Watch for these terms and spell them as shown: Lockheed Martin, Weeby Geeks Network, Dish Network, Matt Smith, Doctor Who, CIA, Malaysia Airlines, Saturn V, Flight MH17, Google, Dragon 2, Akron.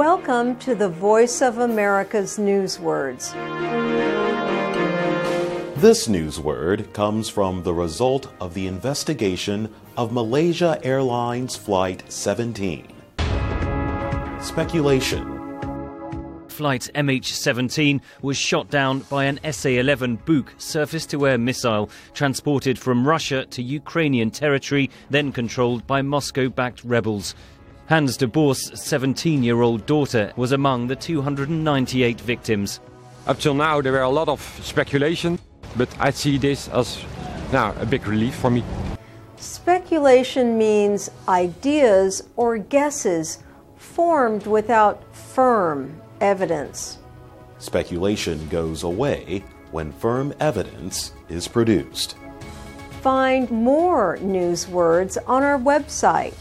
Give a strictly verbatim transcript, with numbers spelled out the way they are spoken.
Welcome to the Voice of America's Newswords. This newsword comes from the result of the investigation of Malaysia Airlines Flight seventeen. Speculation. Flight M H seventeen was shot down by an S A eleven Buk surface-to-air missile transported from Russia to Ukrainian territory, then controlled by Moscow-backed rebels. Hans de Boer's seventeen-year-old daughter was among the two hundred ninety-eight victims. Up till now there were a lot of speculation, but I see this as now a big relief for me. Speculation means ideas or guesses formed without firm evidence. Speculation goes away when firm evidence is produced. Find more newswords on our website.